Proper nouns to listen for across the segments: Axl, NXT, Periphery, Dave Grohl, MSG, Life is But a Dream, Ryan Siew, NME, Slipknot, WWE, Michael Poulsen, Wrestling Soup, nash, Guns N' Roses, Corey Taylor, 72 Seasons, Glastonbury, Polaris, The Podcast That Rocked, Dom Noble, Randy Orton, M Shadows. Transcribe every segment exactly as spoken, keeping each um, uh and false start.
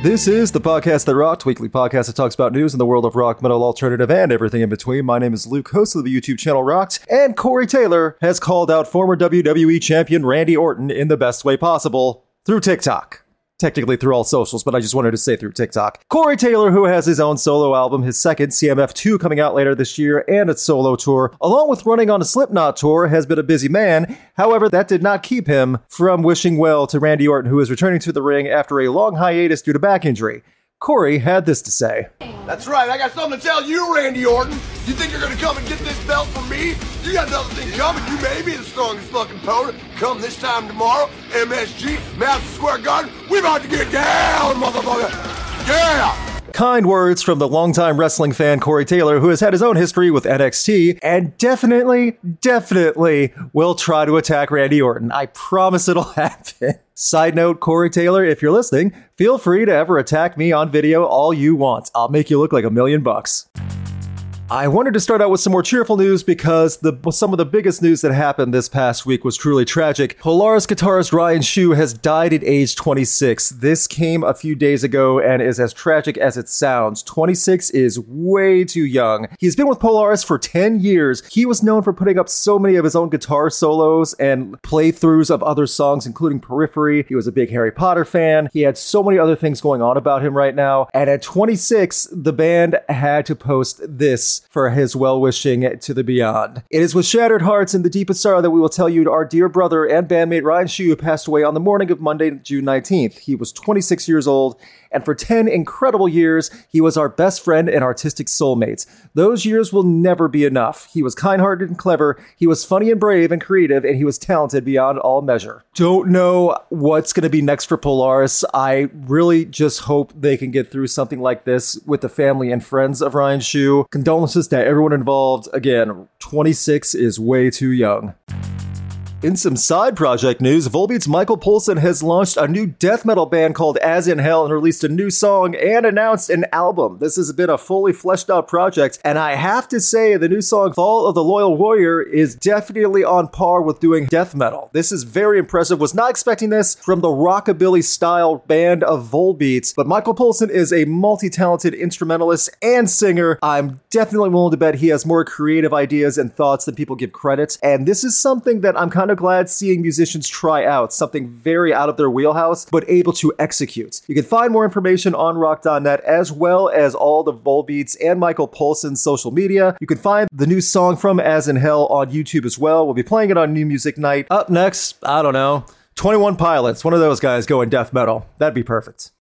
This is The Podcast That Rocked, weekly podcast that talks about news in the world of rock, metal, alternative, and everything in between. My name is Luke, host of the YouTube channel Rocked, and Corey Taylor has called out former W W E champion Randy Orton in the best way possible, through TikTok. Technically through all socials, but I just wanted to say through TikTok. Corey Taylor, who has his own solo album, his second, C M F two, coming out later this year, and its solo tour, along with running on a Slipknot tour, has been a busy man. However, that did not keep him from wishing well to Randy Orton, who is returning to the ring after a long hiatus due to back injury. Corey had this to say. That's right, I got something to tell you, Randy Orton. You think you're going to come and get this belt from me? You got another thing coming. You may be the strongest fucking opponent. Come this time tomorrow, M S G, Madison Square Garden. We're about to get down, motherfucker. Yeah! Kind words from the longtime wrestling fan Corey Taylor, who has had his own history with N X T, and definitely, definitely will try to attack Randy Orton. I promise it'll happen. Side note, Corey Taylor, if you're listening, feel free to ever attack me on video all you want. I'll make you look like a million bucks. I wanted to start out with some more cheerful news because the, some of the biggest news that happened this past week was truly tragic. Polaris guitarist Ryan Siew has died at age twenty-six. This came a few days ago and is as tragic as it sounds. twenty-six is way too young. He's been with Polaris for ten years. He was known for putting up so many of his own guitar solos and playthroughs of other songs, including Periphery. He was a big Harry Potter fan. He had so many other things going on about him right now. And at twenty-six, the band had to post this for his well-wishing to the beyond. It is with shattered hearts and the deepest sorrow that we will tell you our dear brother and bandmate Ryan Siew passed away on the morning of Monday, June nineteenth. He was twenty-six years old, and for ten incredible years, he was our best friend and artistic soulmates. Those years will never be enough. He was kind-hearted and clever, he was funny and brave and creative, and he was talented beyond all measure. Don't know what's going to be next for Polaris. I really just hope they can get through something like this with the family and friends of Ryan Siew. Condolences to everyone involved. Again, twenty-six is way too young. In some side project news, Volbeat's Michael Poulsen has launched a new death metal band called As In Hell and released a new song and announced an album. This has been a fully fleshed out project, and I have to say the new song Fall of the Loyal Warrior is definitely on par with doing death metal. This is very impressive. Was not expecting this from the rockabilly style band of Volbeat, but Michael Poulsen is a multi-talented instrumentalist and singer. I'm definitely willing to bet he has more creative ideas and thoughts than people give credit, and this is something that I'm kind of Kind of glad seeing musicians try out, something very out of their wheelhouse, but able to execute. You can find more information on rocked dot net as well as all the Volbeats and Michael Poulsen's social media. You can find the new song from As In Hell on YouTube as well. We'll be playing it on New Music Night. Up next, I don't know, twenty-one Pilots, one of those guys going death metal. That'd be perfect.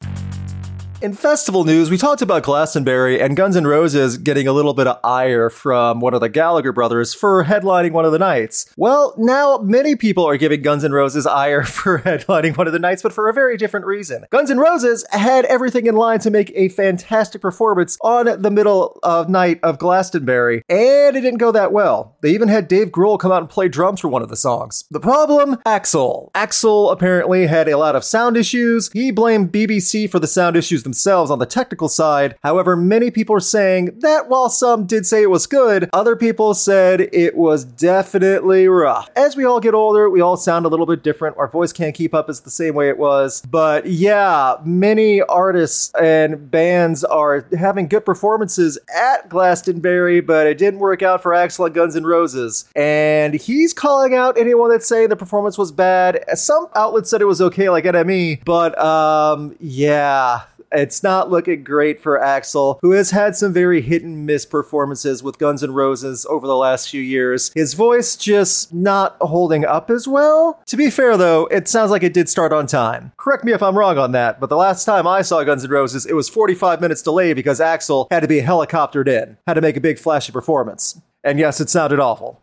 In festival news, we talked about Glastonbury and Guns N' Roses getting a little bit of ire from one of the Gallagher brothers for headlining one of the nights. Well, now many people are giving Guns N' Roses ire for headlining one of the nights, but for a very different reason. Guns N' Roses had everything in line to make a fantastic performance on the middle of night of Glastonbury, and it didn't go that well. They even had Dave Grohl come out and play drums for one of the songs. The problem? Axl. Axl apparently had a lot of sound issues. He blamed B B C for the sound issues themselves on the technical side. However, many people are saying that while some did say it was good, other people said it was definitely rough. As we all get older, we all sound a little bit different. Our voice can't keep up as the same way it was. But yeah, many artists and bands are having good performances at Glastonbury, but it didn't work out for Axl and Guns N' Roses. And he's calling out anyone that's saying the performance was bad. Some outlets said it was okay, like N M E, but um, yeah... It's not looking great for Axl, who has had some very hit and miss performances with Guns N' Roses over the last few years. His voice just not holding up as well. To be fair, though, it sounds like it did start on time. Correct me if I'm wrong on that, but the last time I saw Guns N' Roses, it was forty-five minutes delayed because Axl had to be helicoptered in, had to make a big flashy performance. And yes, it sounded awful.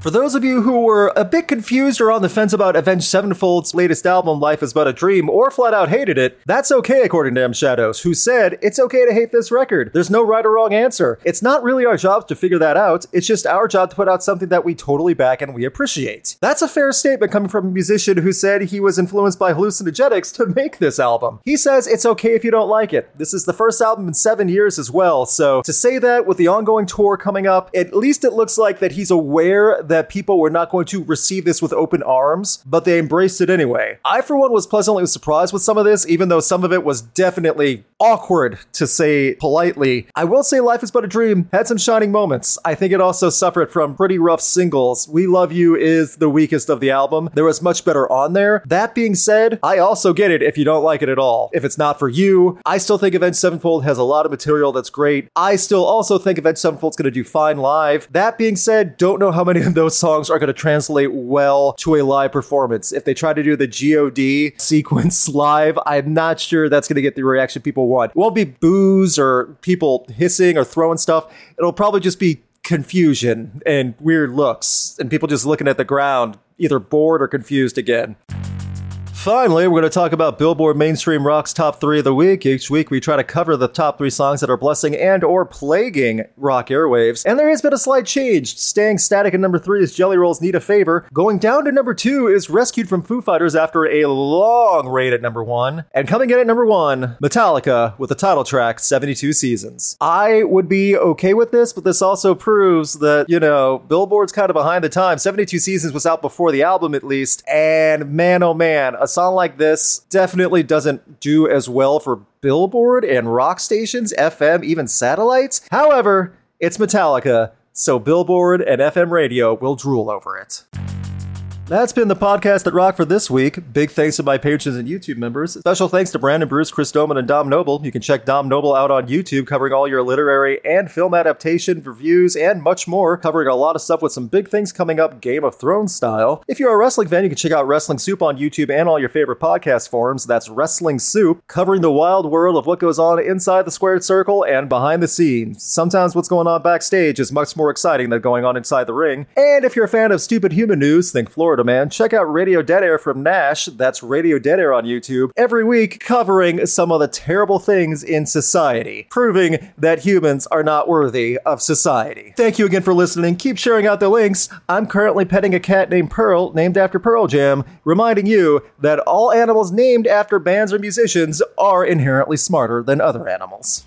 For those of you who were a bit confused or on the fence about Avenged Sevenfold's latest album, Life is But a Dream, or flat out hated it, that's okay according to M Shadows, who said, it's okay to hate this record. There's no right or wrong answer. It's not really our job to figure that out. It's just our job to put out something that we totally back and we appreciate. That's a fair statement coming from a musician who said he was influenced by hallucinogenics to make this album. He says it's okay if you don't like it. This is the first album in seven years as well, so to say that with the ongoing tour coming up, at least it looks like that he's aware that that people were not going to receive this with open arms, but they embraced it anyway. I, for one, was pleasantly surprised with some of this, even though some of it was definitely awkward, to say politely. I will say Life is But a Dream had some shining moments. I think it also suffered from pretty rough singles. We Love You is the weakest of the album. There was much better on there. That being said, I also get it if you don't like it at all. If it's not for you, I still think Avenged Sevenfold has a lot of material that's great. I still also think Avenged Sevenfold's going to do fine live. That being said, don't know how many of those songs are going to translate well to a live performance. If they try to do the G O D sequence live, I'm not sure that's going to get the reaction people want. It won't be boos or people hissing or throwing stuff. It'll probably just be confusion and weird looks and people just looking at the ground, either bored or confused again. Finally, we're going to talk about Billboard Mainstream Rock's Top three of the Week. Each week, we try to cover the top three songs that are blessing and or plaguing rock airwaves. And there has been a slight change. Staying static at number three is Jelly Roll's Need a Favor. Going down to number two is Rescued from Foo Fighters after a long raid at number one. And coming in at number one, Metallica with the title track, seventy-two seasons. I would be okay with this, but this also proves that, you know, Billboard's kind of behind the time. seventy-two seasons was out before the album, at least. And man, oh man, a song like this definitely doesn't do as well for Billboard and rock stations, F M, even satellites. However, it's Metallica, so Billboard and F M radio will drool over it. That's been the podcast that rocked for this week. Big thanks to my patrons and YouTube members. Special thanks to Brandon Bruce, Chris Doman, and Dom Noble. You can check Dom Noble out on YouTube, covering all your literary and film adaptation, reviews, and much more, covering a lot of stuff with some big things coming up Game of Thrones style. If you're a wrestling fan, you can check out Wrestling Soup on YouTube and all your favorite podcast forums. That's Wrestling Soup, covering the wild world of what goes on inside the squared circle and behind the scenes. Sometimes what's going on backstage is much more exciting than going on inside the ring. And if you're a fan of stupid human news, think Florida Man, check out Radio Dead Air from Nash. That's Radio Dead Air on YouTube, every week covering some of the terrible things in society, proving that humans are not worthy of society. Thank you again for listening. Keep sharing out the links. I'm currently petting a cat named Pearl, named after Pearl Jam, reminding you that all animals named after bands or musicians are inherently smarter than other animals.